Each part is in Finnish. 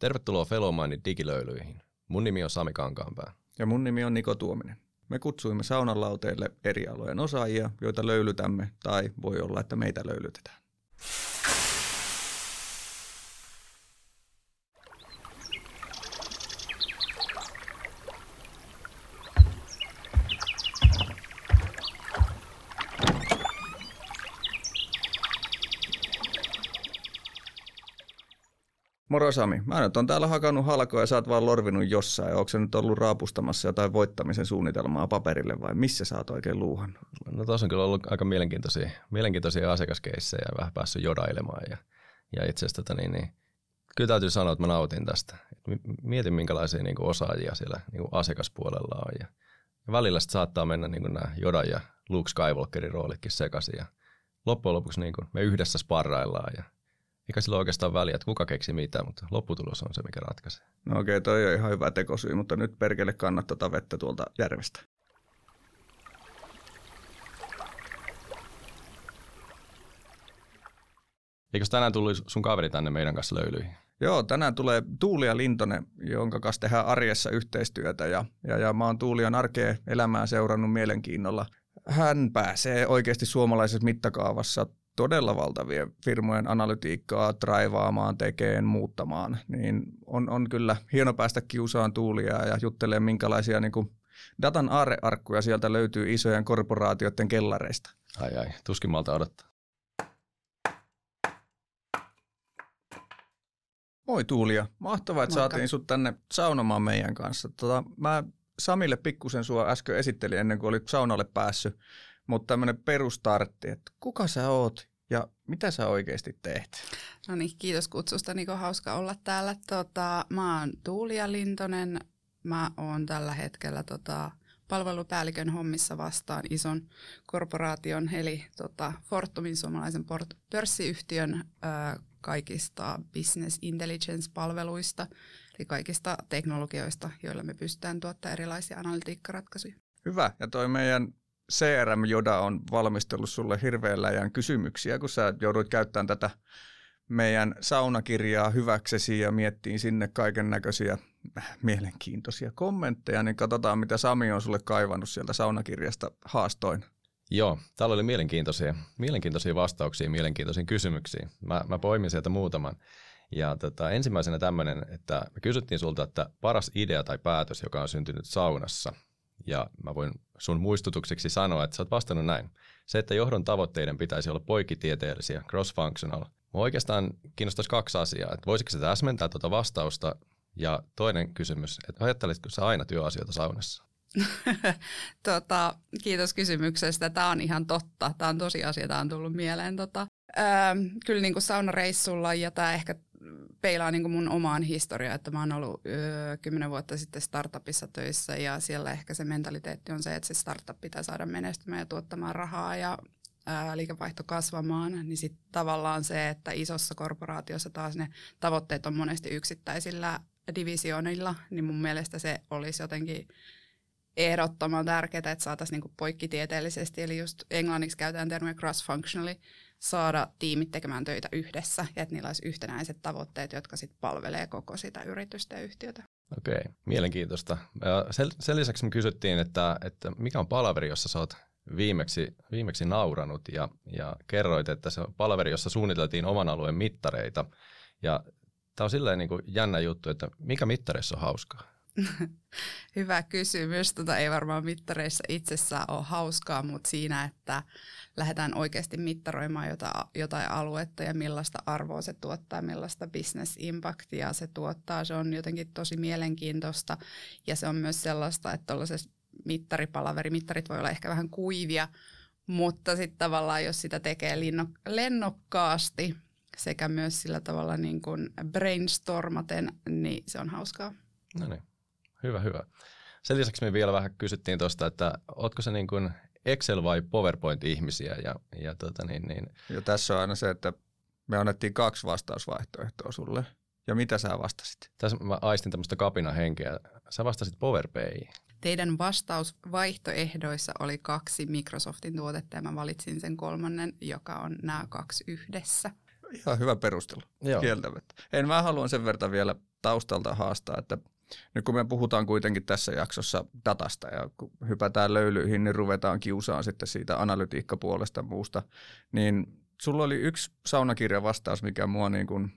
Tervetuloa Felomainit Digilöylyihin. Mun nimi on Sami Kankaanpää. Ja mun nimi on Niko Tuominen. Me kutsuimme saunanlauteille eri alojen osaajia, joita löylytämme tai voi olla, että meitä löylytetään. Moro Sami, mä nyt on täällä hakannut halkoa ja sä oot vaan lorvinut jossain. Onko se nyt ollut raapustamassa jotain voittamisen suunnitelmaa paperille vai missä sä oot oikein luuhannut? No tuossa on kyllä ollut aika mielenkiintoisia asiakaskeissejä ja vähän päässyt jodailemaan. Ja itse asiassa kyllä täytyy sanoa, että mä nautin tästä. Mietin minkälaisia osaajia siellä asiakaspuolella on. Ja välillä saattaa mennä nämä Jodan ja Luke Skywalkerin roolitkin sekaisin. Ja loppujen lopuksi me yhdessä sparraillaan ja eikä sillä oikeastaan väliä, että kuka keksi mitä, mutta lopputulos on se, mikä ratkaisee. No okei, toi on ihan hyvä tekosyy, mutta nyt perkele kannattaa tota vettä tuolta järvestä. Eikös tänään tullut sun kaveri tänne meidän kanssa löylyihin? Joo, tänään tulee Tuulia Lintonen, jonka kanssa tehdään arjessa yhteistyötä. Ja mä oon Tuulian arkea elämää seurannut mielenkiinnolla. Hän pääsee oikeasti suomalaisessa mittakaavassa todella valtavien firmojen analytiikkaa traivaamaan, tekeen, muuttamaan, niin on kyllä hieno päästä kiusaan Tuulia ja juttelee minkälaisia datan aarrearkkuja sieltä löytyy isojen korporaatioiden kellareista. Ai, tuskin malta odottaa. Moi Tuulia, mahtavaa, että saatiin sut tänne saunomaan meidän kanssa. Mä Samille pikkusen sua äsken esittelin ennen kuin olit saunalle päässyt. Mutta tämmöinen perustartti, että kuka sä oot ja mitä sä oikeasti teet? No niin, kiitos kutsusta Niko, hauska olla täällä. Mä oon Tuulia Lintonen, mä oon tällä hetkellä palvelupäällikön hommissa vastaan ison korporaation, eli Fortumin suomalaisen pörssiyhtiön kaikista business intelligence-palveluista, eli kaikista teknologioista, joilla me pystytään tuottamaan erilaisia analytiikkaratkaisuja. Hyvä, ja toi meidän CRM-Joda on valmistellut sulle hirveän läjän kysymyksiä, kun sä joudut käyttämään tätä meidän saunakirjaa hyväksesi ja miettiin sinne kaiken näköisiä mielenkiintoisia kommentteja, niin katsotaan mitä Sami on sulle kaivannut sieltä saunakirjasta haastoin. Joo, täällä oli mielenkiintoisia vastauksia mielenkiintoisiin kysymyksiin. Mä poimin sieltä muutaman. Ja ensimmäisenä tämmöinen, että me kysyttiin sulta, että paras idea tai päätös, joka on syntynyt saunassa. Ja mä voin sun muistutukseksi sanoa, että sä oot vastannut näin. Se, että johdon tavoitteiden pitäisi olla poikkitieteellisiä, cross-functional. Mä oikeastaan kiinnostaisi kaksi asiaa. Että voisitko sä täsmentää tuota vastausta? Ja toinen kysymys, että ajatteletko sä aina työasioita saunassa? Kiitos kysymyksestä. Tämä on ihan totta. Tämä on tosiasia. Tämä on tullut mieleen. Kyllä niin kuin saunareissulla ja tämä ehkä peilaa niin kuin mun omaan historiaan, että mä oon ollut 10 vuotta sitten startupissa töissä ja siellä ehkä se mentaliteetti on se, että se startup pitää saada menestymään ja tuottamaan rahaa ja liikevaihto kasvamaan, niin sitten tavallaan se, että isossa korporaatiossa taas ne tavoitteet on monesti yksittäisillä divisioonilla, niin mun mielestä se olisi jotenkin ehdottoman tärkeää, että saataisiin niinku poikkitieteellisesti, eli just englanniksi käytetään termiä cross-functionally, saada tiimit tekemään töitä yhdessä ja että niillä olisi yhtenäiset tavoitteet, jotka sitten palvelee koko sitä yritystä ja yhtiötä. Okei, mielenkiintoista. Sen lisäksi me kysyttiin, että mikä on palaveri, jossa sä oot viimeksi nauranut ja kerroit, että se on palaveri, jossa suunniteltiin oman alueen mittareita. Ja tämä on silleen niin kuin jännä juttu, että mikä mittareissa on hauskaa? Hyvä kysymys. Ei varmaan mittareissa itsessään ole hauskaa, mutta siinä, että lähdetään oikeasti mittaroimaan jotain aluetta ja millaista arvoa se tuottaa, millaista business impactia se tuottaa. Se on jotenkin tosi mielenkiintoista ja se on myös sellaista, että tuollaisessa mittarit voi olla ehkä vähän kuivia, mutta sitten tavallaan jos sitä tekee lennokkaasti sekä myös sillä tavalla niin kuin brainstormaten, niin se on hauskaa. No niin. Hyvä. Sen lisäksi me vielä vähän kysyttiin tuosta, että ootko se niin kuin Excel vai PowerPoint-ihmisiä? Ja tässä on aina se, että me annettiin 2 vastausvaihtoehtoa sulle. Ja mitä sä vastasit? Tässä mä aistin tämmöistä kapinahenkeä. Sä vastasit Power BI. Teidän vastausvaihtoehdoissa oli 2 Microsoftin tuotetta ja mä valitsin sen 3, joka on nämä 2 yhdessä. Ihan hyvä perustelu. Kieltämättä. En mä haluan sen verran vielä taustalta haastaa, että nyt kun me puhutaan kuitenkin tässä jaksossa datasta ja kun hypätään löylyihin, niin ruvetaan kiusaan sitten siitä analytiikkapuolesta muusta, niin sulla oli yksi saunakirja vastaus, mikä mua niin kuin,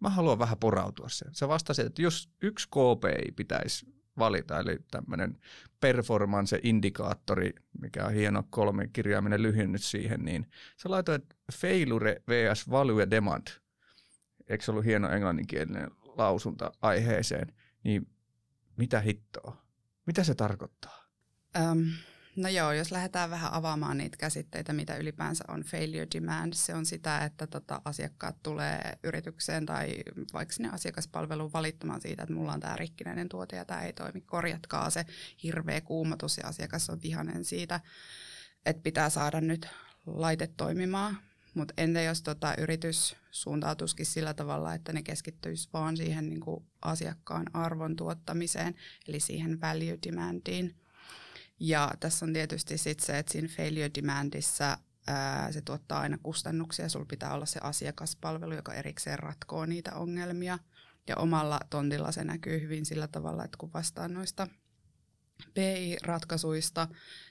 mä haluan vähän porautua sen. Sä vastasit, että jos yksi KPI pitäisi valita, eli tämmöinen performance-indikaattori, mikä on hieno kolme kirjaaminen lyhyennyt siihen, niin sä laitoit failure vs value demand. Eikö se ollut hieno englanninkielinen lausunta aiheeseen? Niin mitä hittoa? Mitä se tarkoittaa? No joo, jos lähdetään vähän avaamaan niitä käsitteitä, mitä ylipäänsä on failure demand, se on sitä, että asiakkaat tulee yritykseen tai vaikka sinne asiakaspalveluun valittamaan siitä, että mulla on tämä rikkinäinen tuote ja tämä ei toimi, korjatkaa se, hirveä kuumotus ja asiakas on vihainen siitä, että pitää saada nyt laite toimimaan. Mutta entä jos yritys suuntautuisikin sillä tavalla, että ne keskittyisi vaan siihen niinku asiakkaan arvon tuottamiseen, eli siihen value demandiin. Ja tässä on tietysti sit se, että siinä failure demandissa se tuottaa aina kustannuksia. Sulla pitää olla se asiakaspalvelu, joka erikseen ratkoo niitä ongelmia. Ja omalla tontilla se näkyy hyvin sillä tavalla, että kun vastaan noista BI-ratkaisuista,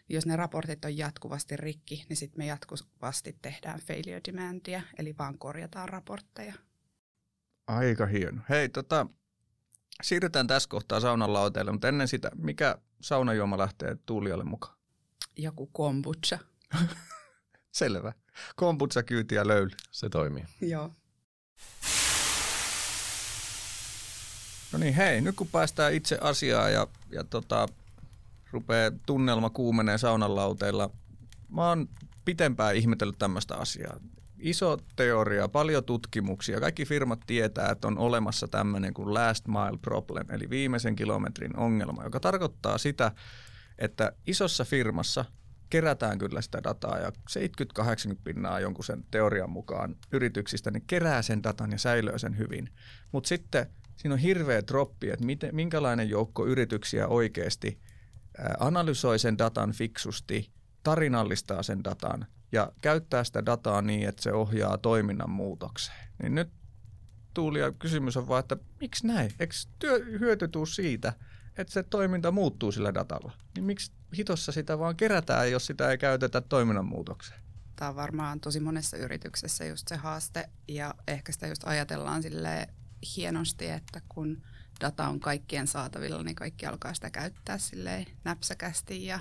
jos ne raportit on jatkuvasti rikki, niin sitten me jatkuvasti tehdään failure demandia, eli vaan korjataan raportteja. Aika hieno. Hei, siirrytään tässä kohtaa saunan lauteille, mutta ennen sitä, mikä saunajuoma lähtee Tuulialle mukaan? Joku kombucha. Selvä. Kombucha, kyyti ja löyly. Se toimii. Joo. No niin, hei, nyt kun päästään itse asiaan ja rupeaa tunnelma kuumeneen saunan lauteilla. Mä oon pitempään ihmetellyt tämmöistä asiaa. Iso teoria, paljon tutkimuksia. Kaikki firmat tietää, että on olemassa tämmöinen kuin last mile problem, eli viimeisen kilometrin ongelma, joka tarkoittaa sitä, että isossa firmassa kerätään kyllä sitä dataa ja 70-80% jonkun sen teorian mukaan yrityksistä, niin kerää sen datan ja säilöö sen hyvin. Mutta sitten siinä on hirveä droppi, että minkälainen joukko yrityksiä oikeasti analysoi sen datan fiksusti, tarinallistaa sen datan ja käyttää sitä dataa niin, että se ohjaa toiminnan muutokseen. Niin nyt Tuulia kysymys on vaan, että miksi näin? Eikö hyöty tuu siitä, että se toiminta muuttuu sillä datalla? Niin miksi hitossa sitä vaan kerätään, jos sitä ei käytetä toiminnan muutokseen? Tämä on varmaan tosi monessa yrityksessä just se haaste ja ehkä sitä just ajatellaan silleen hienosti, että kun data on kaikkien saatavilla, niin kaikki alkaa sitä käyttää silleen näpsäkästi ja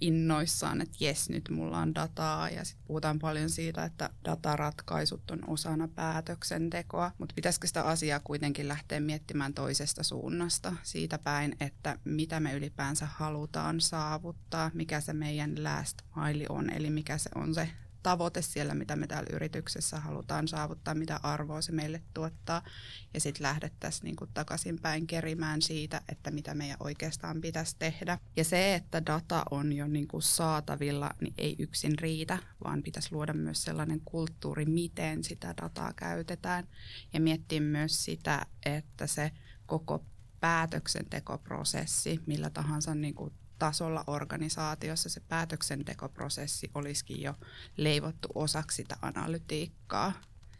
innoissaan, että jes, nyt mulla on dataa. Ja sitten puhutaan paljon siitä, että dataratkaisut on osana päätöksentekoa, mutta pitäisikö sitä asiaa kuitenkin lähteä miettimään toisesta suunnasta siitä päin, että mitä me ylipäänsä halutaan saavuttaa, mikä se meidän last mile on, eli mikä se on se tavoite siellä, mitä me täällä yrityksessä halutaan saavuttaa, mitä arvoa se meille tuottaa. Ja sitten lähdettäisiin niinku takaisinpäin kerimään siitä, että mitä meidän oikeastaan pitäisi tehdä. Ja se, että data on jo niinku saatavilla, niin ei yksin riitä, vaan pitäisi luoda myös sellainen kulttuuri, miten sitä dataa käytetään. Ja miettiä myös sitä, että se koko päätöksentekoprosessi, millä tahansa niinku tasolla organisaatiossa se päätöksentekoprosessi olisikin jo leivottu osaksi sitä analytiikkaa.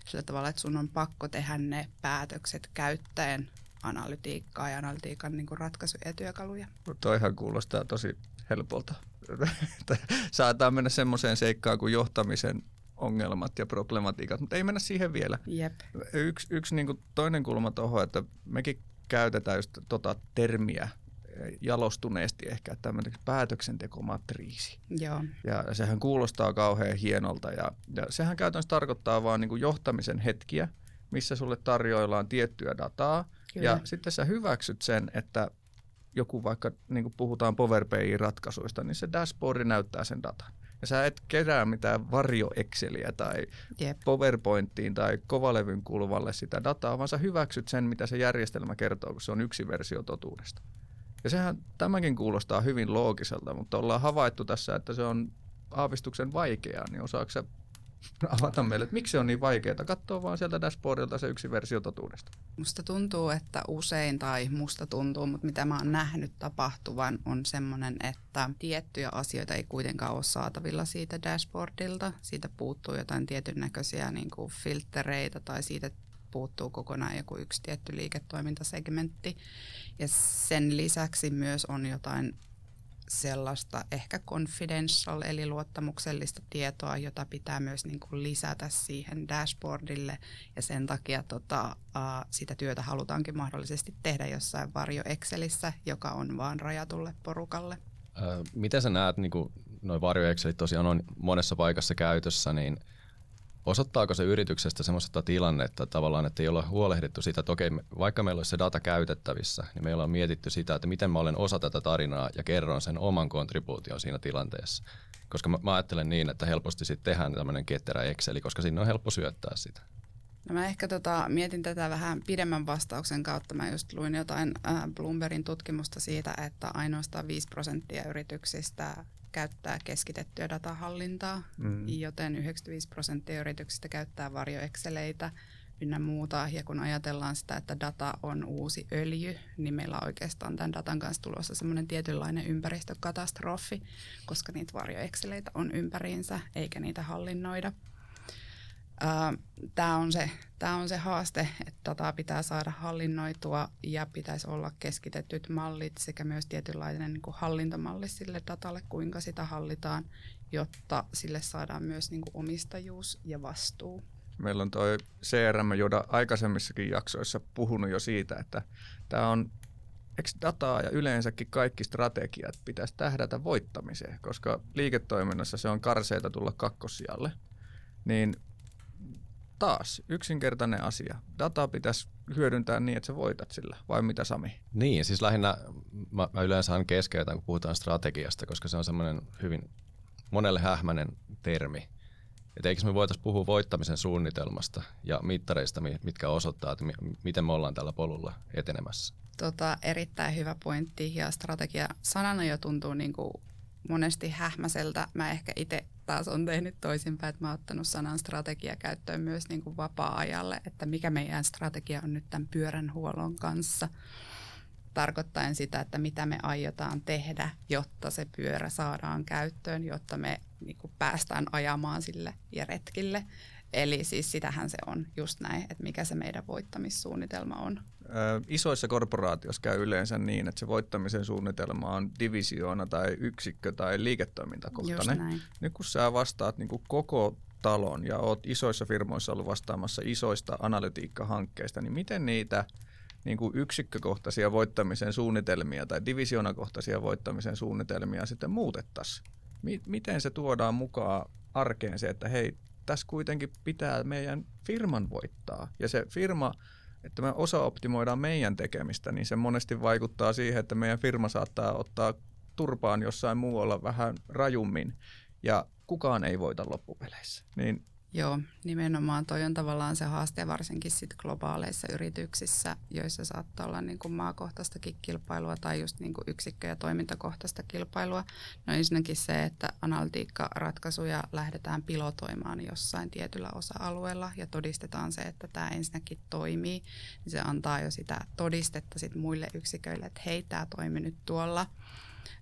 Sillä tavalla, että sun on pakko tehdä ne päätökset käyttäen analytiikkaa ja analytiikan niin kuin ratkaisuja ja työkaluja. Toihan kuulostaa tosi helpolta. Saataan mennä semmoiseen seikkaan kuin johtamisen ongelmat ja problematiikat, mutta ei mennä siihen vielä. Jep. Yksi niin kuin toinen kulma tuohon, että mekin käytetään just termiä jalostuneesti ehkä tämmöinen päätöksentekomatriisi. Joo. Ja sehän kuulostaa kauhean hienolta ja sehän käytännössä tarkoittaa vaan niin kuin johtamisen hetkiä, missä sulle tarjoillaan tiettyä dataa. Kyllä. Ja sitten sä hyväksyt sen, että joku vaikka niin kuin puhutaan Power BI-ratkaisuista, niin se dashboardi näyttää sen datan. Ja sä et kerää mitään varjo-Exceliä tai Jep. PowerPointiin tai kovalevyn kulvalle sitä dataa, vaan sä hyväksyt sen, mitä se järjestelmä kertoo, kun se on yksi versio totuudesta. Ja sehän tämäkin kuulostaa hyvin loogiselta, mutta ollaan havaittu tässä, että se on aavistuksen vaikeaa, niin osaako sä avata meille, että miksi se on niin vaikeaa? Katsoa vaan sieltä dashboardilta se yksi versio totuudesta. Musta tuntuu, että usein tai musta tuntuu, mutta mitä mä oon nähnyt tapahtuvan on semmoinen, että tiettyjä asioita ei kuitenkaan ole saatavilla siitä dashboardilta. Siitä puuttuu jotain tietyn näköisiä niin kuin filttereitä tai siitä puuttuu kokonaan joku yksi tietty liiketoimintasegmentti. Ja sen lisäksi myös on jotain sellaista ehkä confidential eli luottamuksellista tietoa, jota pitää myös niin kuin lisätä siihen dashboardille ja sen takia sitä työtä halutaankin mahdollisesti tehdä jossain varjo Excelissä, joka on vaan rajatulle porukalle. Miten sä näet, niin kuin noi varjo Excelit tosiaan on monessa paikassa käytössä, niin osoittaako se yrityksestä semmoista tilannetta tavallaan, että ei ole huolehdittu sitä, että okei, vaikka meillä olisi se data käytettävissä, niin meillä on mietitty sitä, että miten mä olen osa tätä tarinaa ja kerron sen oman kontribuution siinä tilanteessa. Koska mä ajattelen niin, että helposti sitten tehdään tämmöinen ketterä Excel, koska sinne on helppo syöttää sitä. No mä ehkä mietin tätä vähän pidemmän vastauksen kautta. Mä just luin jotain Bloombergin tutkimusta siitä, että ainoastaan 5% yrityksistä käyttää keskitettyä datahallintaa, joten 95% yrityksistä käyttää varjoexceleitä ynnä muuta. Ja kun ajatellaan sitä, että data on uusi öljy, niin meillä on oikeastaan tämän datan kanssa tulossa semmoinen tietynlainen ympäristökatastrofi, koska niitä varjoexceleitä on ympäriinsä eikä niitä hallinnoida. Tämä on se haaste, että dataa pitää saada hallinnoitua ja pitäisi olla keskitetyt mallit sekä myös tietynlainen niin kuin hallintomalli sille datalle, kuinka sitä hallitaan, jotta sille saadaan myös niin kuin omistajuus ja vastuu. Meillä on toi CRM, jota aikaisemmissakin jaksoissa puhunut jo siitä, että tämä on dataa ja yleensäkin kaikki strategiat pitäisi tähdätä voittamiseen, koska liiketoiminnassa se on karseita tulla kakkossijalle, niin taas yksinkertainen asia. Dataa pitäisi hyödyntää niin, että sä voitat sillä, vai mitä Sami? Niin, siis lähinnä mä yleensä aina keskeytän, kun puhutaan strategiasta, koska se on semmoinen hyvin monelle hähmäinen termi. Että eikö me voitaisiin puhua voittamisen suunnitelmasta ja mittareista, mitkä osoittaa, että miten me ollaan tällä polulla etenemässä? Erittäin hyvä pointti ja strategia sanana jo tuntuu niin kuin monesti hähmäseltä. Mä ehkä itse taas on tehnyt toisinpäin, että mä oon ottanut sanan strategia käyttöön myös niin kuin vapaa-ajalle, että mikä meidän strategia on nyt tämän pyöränhuollon kanssa. Tarkoittaen sitä, että mitä me aiotaan tehdä, jotta se pyörä saadaan käyttöön, jotta me niin kuin päästään ajamaan sille ja retkille. Eli siis sitähän se on just näin, että mikä se meidän voittamissuunnitelma on. Isoissa korporaatioissa käy yleensä niin, että se voittamisen suunnitelma on divisioona tai yksikkö tai liiketoimintakohtainen. Nyt kun sä vastaat niin kuin koko talon ja oot isoissa firmoissa ollut vastaamassa isoista analytiikkahankkeista, niin miten niitä niin kuin yksikkökohtaisia voittamisen suunnitelmia tai divisioonakohtaisia voittamisen suunnitelmia sitten muutettaisiin? Miten se tuodaan mukaan arkeen se, että hei, tässä kuitenkin pitää meidän firman voittaa ja se firma, että me osaoptimoidaan meidän tekemistä, niin se monesti vaikuttaa siihen, että meidän firma saattaa ottaa turpaan jossain muualla vähän rajummin ja kukaan ei voita loppupeleissä. Niin. Joo, nimenomaan toi on tavallaan se haaste varsinkin sit globaaleissa yrityksissä, joissa saattaa olla niin kuin maakohtaistakin kilpailua tai just niin kuin yksikkö- ja toimintakohtaista kilpailua. No ensinnäkin se, että analytiikkaratkaisuja lähdetään pilotoimaan jossain tietyllä osa-alueella ja todistetaan se, että tämä ensinnäkin toimii, niin se antaa jo sitä todistetta sit muille yksiköille, että hei, tämä toimi nyt tuolla.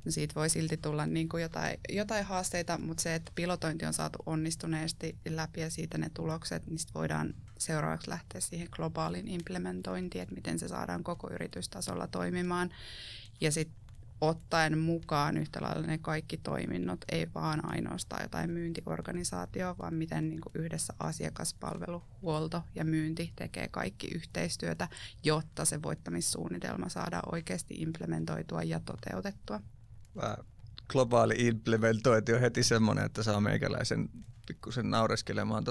No siitä voi silti tulla niin kuin jotain haasteita, mutta se, että pilotointi on saatu onnistuneesti läpi ja siitä ne tulokset, niin voidaan seuraavaksi lähteä siihen globaalin implementointiin, että miten se saadaan koko yritystasolla toimimaan. Ja sitten ottaen mukaan yhtä lailla ne kaikki toiminnot, ei vaan ainoastaan jotain myyntiorganisaatioa, vaan miten niin kuin yhdessä asiakaspalvelu, huolto ja myynti tekee kaikki yhteistyötä, jotta se voittamissuunnitelma saadaan oikeasti implementoitua ja toteutettua. Globaali implementointi on heti semmoinen, että saa meikäläisen pikkusen naureskelemaan.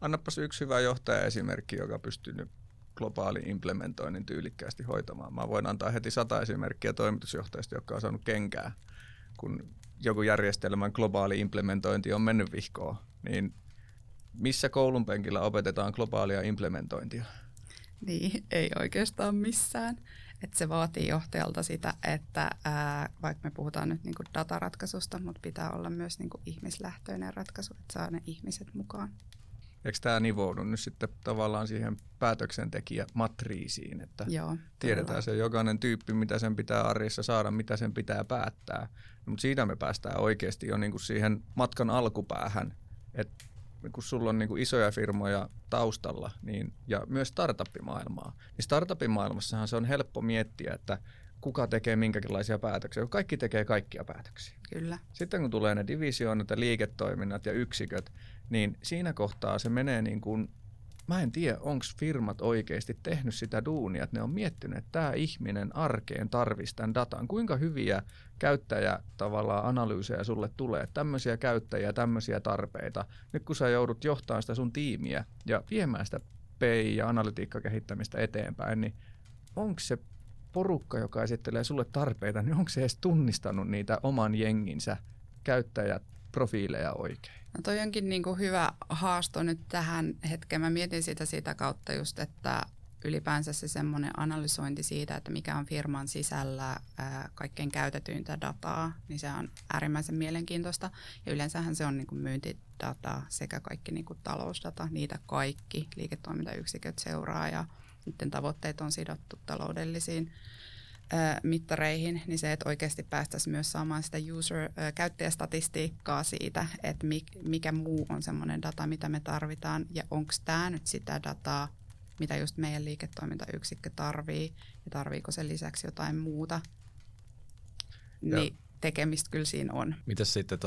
Annapas yksi hyvä johtaja-esimerkki, joka pystyy nyt globaali implementoinnin tyylikkäästi hoitamaan. Mä voin antaa heti 100 esimerkkiä toimitusjohtajista, jotka on saanut kenkää, kun joku järjestelmän globaali implementointi on mennyt vihkoon. Niin missä koulun penkillä opetetaan globaalia implementointia? Niin, ei oikeastaan missään. Että se vaatii johtajalta sitä, että vaikka me puhutaan nyt niinku dataratkaisusta, mutta pitää olla myös niinku ihmislähtöinen ratkaisu, että saa ne ihmiset mukaan. Eikö tämä nivoudu nyt sitten tavallaan siihen päätöksentekijämatriisiin, että joo, tiedetään se jokainen tyyppi, mitä sen pitää arjessa saada, mitä sen pitää päättää. Mutta siitä me päästään oikeasti jo niinku siihen matkan alkupäähän, että kun sulla on niinku isoja firmoja taustalla niin, ja myös startup-maailmaa, niin startup-maailmassahan se on helppo miettiä, että kuka tekee minkäkinlaisia päätöksiä, kun kaikki tekee kaikkia päätöksiä. Kyllä. Sitten kun tulee ne divisioonat ja liiketoiminnat ja yksiköt, niin siinä kohtaa se menee niin kuin, mä en tiedä, onko firmat oikeasti tehnyt sitä duunia, että ne on miettinyt, että tämä ihminen arkeen tarvitsee tämän datan. Kuinka hyviä analyysejä sulle tulee, tämmöisiä käyttäjiä, tämmöisiä tarpeita. Nyt kun sä joudut johtamaan sitä sun tiimiä ja viemään sitä PI- ja analytiikkakehittämistä eteenpäin, niin onko se porukka, joka esittelee sulle tarpeita, niin onko se edes tunnistanut niitä oman jenginsä käyttäjäprofiileja oikein? No toi onkin niinku hyvä haasto nyt tähän hetkeen. Mä mietin sitä kautta just, että ylipäänsä se semmoinen analysointi siitä, että mikä on firman sisällä kaikkein käytetyintä dataa, niin se on äärimmäisen mielenkiintoista. Ja yleensähän se on niinku myyntidataa sekä kaikki niinku talousdata, niitä kaikki liiketoimintayksiköt seuraa ja niiden tavoitteet on sidottu taloudellisiin mittareihin, niin se, että oikeasti päästäisiin myös saamaan sitä käyttäjästatistiikkaa siitä, että mikä muu on semmoinen data, mitä me tarvitaan, ja onko tämä nyt sitä dataa, mitä just meidän liiketoimintayksikkö tarvii, ja tarviiko sen lisäksi jotain muuta, niin tekemistä kyllä siinä on. Mites sitten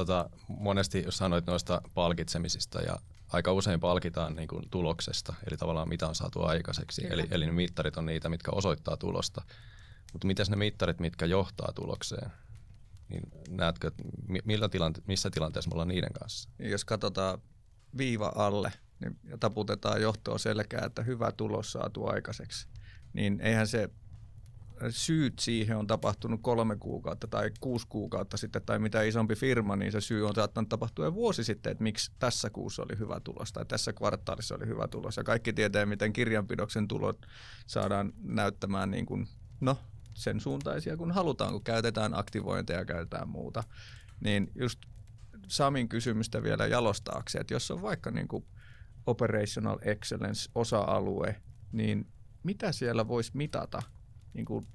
monesti, jos sanoit noista palkitsemisista, ja aika usein palkitaan niin kuin tuloksesta, eli tavallaan mitä on saatu aikaiseksi, eli ne mittarit on niitä, mitkä osoittaa tulosta. Mutta mitäs ne mittarit, mitkä johtaa tulokseen? Niin näetkö, että missä tilanteessa me ollaan niiden kanssa? Jos katsotaan viiva alle niin, ja taputetaan johtoa selkää, että hyvä tulos saatu aikaiseksi, niin eihän se syyt siihen on tapahtunut 3 kuukautta tai 6 kuukautta sitten, tai mitä isompi firma, niin se syy on saattanut tapahtua jo vuosi sitten, että miksi tässä kuussa oli hyvä tulos tai tässä kvartaalissa oli hyvä tulos. Ja kaikki tietää, miten kirjanpidoksen tulot saadaan näyttämään niin kuin sen suuntaisia, kun halutaan, kun käytetään aktivointeja ja käytetään muuta. Niin just Samin kysymystä vielä jalostaakseen, että jos on vaikka niin kuin operational excellence osa-alue, niin mitä siellä voisi mitata niin kuin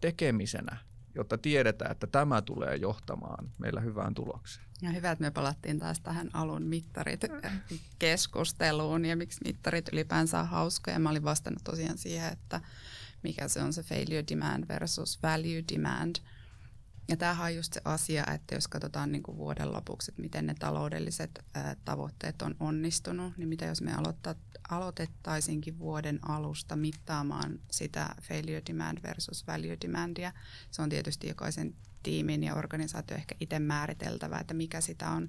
tekemisenä, jotta tiedetään, että tämä tulee johtamaan meillä hyvään tulokseen. Ja hyvä, että me palattiin taas tähän alun mittarit keskusteluun ja miksi mittarit ylipäänsä on hauskoja. Mä olin vastannut tosiaan siihen, että mikä se on se failure demand versus value demand. Ja tämähän on just se asia, että jos katsotaan niin kuin vuoden lopuksi, että miten ne taloudelliset tavoitteet on onnistunut, niin mitä jos me aloitettaisinkin vuoden alusta mittaamaan sitä failure demand versus value demandia. Se on tietysti jokaisen tiimin ja organisaatio ehkä itse määriteltävä, että mikä sitä on.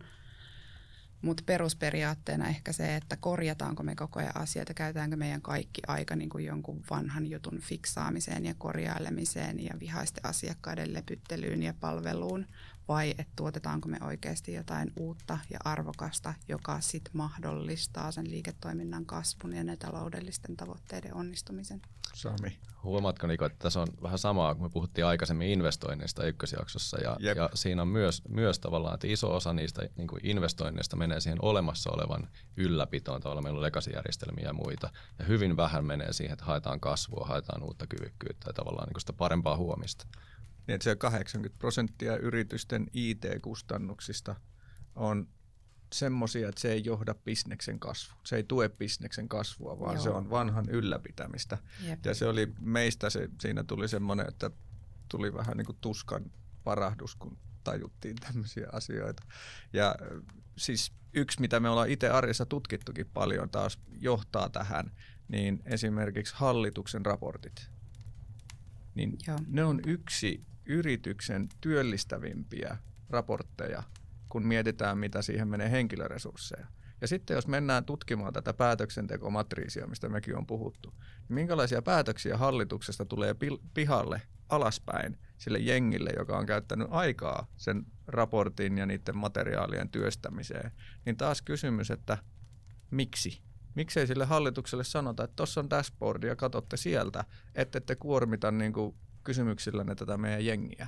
Mutta perusperiaatteena ehkä se, että korjataanko me koko ajan asioita, käytetäänkö meidän kaikki aika niin kuin jonkun vanhan jutun fiksaamiseen ja korjailemiseen ja vihaisten asiakkaiden lepyttelyyn ja palveluun, vai että tuotetaanko me oikeasti jotain uutta ja arvokasta, joka sit mahdollistaa sen liiketoiminnan kasvun ja ne taloudellisten tavoitteiden onnistumisen. Sami. Huomaatko, Niko, että tässä on vähän samaa, kun me puhuttiin aikaisemmin investoinneista ykkösjaksossa, ja siinä on myös tavallaan, että iso osa niistä niin kuin investoinneista menee siihen olemassa olevan ylläpitoon, tavallaan meillä on legacy-järjestelmiä ja muita, ja hyvin vähän menee siihen, että haetaan kasvua, haetaan uutta kyvykkyyttä ja tavallaan niin kuin sitä parempaa huomista. Niin, että se 80% yritysten IT-kustannuksista on semmoisia, että se ei johda bisneksen kasvuun. Se ei tue bisneksen kasvua, vaan se on vanhan ylläpitämistä. Jep. Ja se oli meistä, siinä tuli semmoinen, että tuli vähän niin kuin tuskan parahdus, kun tajuttiin tämmöisiä asioita. Ja siis yksi, mitä me ollaan itse arjessa tutkittukin paljon taas johtaa tähän, niin esimerkiksi hallituksen raportit. Niin ne on yksi yrityksen työllistävimpiä raportteja, kun mietitään, mitä siihen menee henkilöresursseja. Ja sitten jos mennään tutkimaan tätä päätöksentekomatriisia, mistä mekin on puhuttu, niin minkälaisia päätöksiä hallituksesta tulee pihalle alaspäin sille jengille, joka on käyttänyt aikaa sen raportin ja niiden materiaalien työstämiseen, niin taas kysymys, että miksi? Miksei sille hallitukselle sanota, että tuossa on dashboardi ja katsotte sieltä, ettette kuormita niin kuin kysymyksillänne tätä meidän jengiä?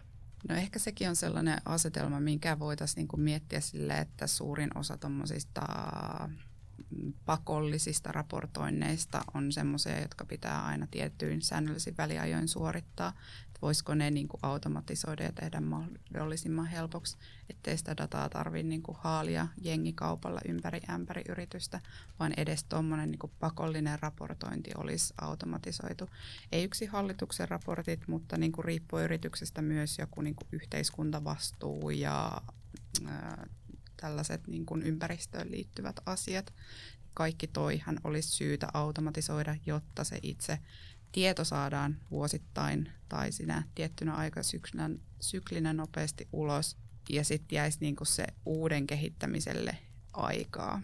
No ehkä sekin on sellainen asetelma, minkä voitaisiin niin kuin miettiä sille, että suurin osa tuommoisista pakollisista raportoinneista on semmoisia, jotka pitää aina tiettyyn säännöllisin väliajoin suorittaa. Voisiko ne niin kuin automatisoida ja tehdä mahdollisimman helpoksi, ettei sitä dataa tarvitse niin kuin haalia jengikaupalla ympäri ämpäri yritystä, vaan edes tuommoinen niin kuin pakollinen raportointi olisi automatisoitu. Ei yksi hallituksen raportit, mutta niin kuin riippuu yrityksestä myös joku niin kuin yhteiskuntavastuu ja tällaiset niin kuin ympäristöön liittyvät asiat. Kaikki toihan olisi syytä automatisoida, jotta se itse tieto saadaan vuosittain tai sinä tiettynä aikasyklinä nopeasti ulos ja sitten jäisi niinku se uuden kehittämiselle aikaa.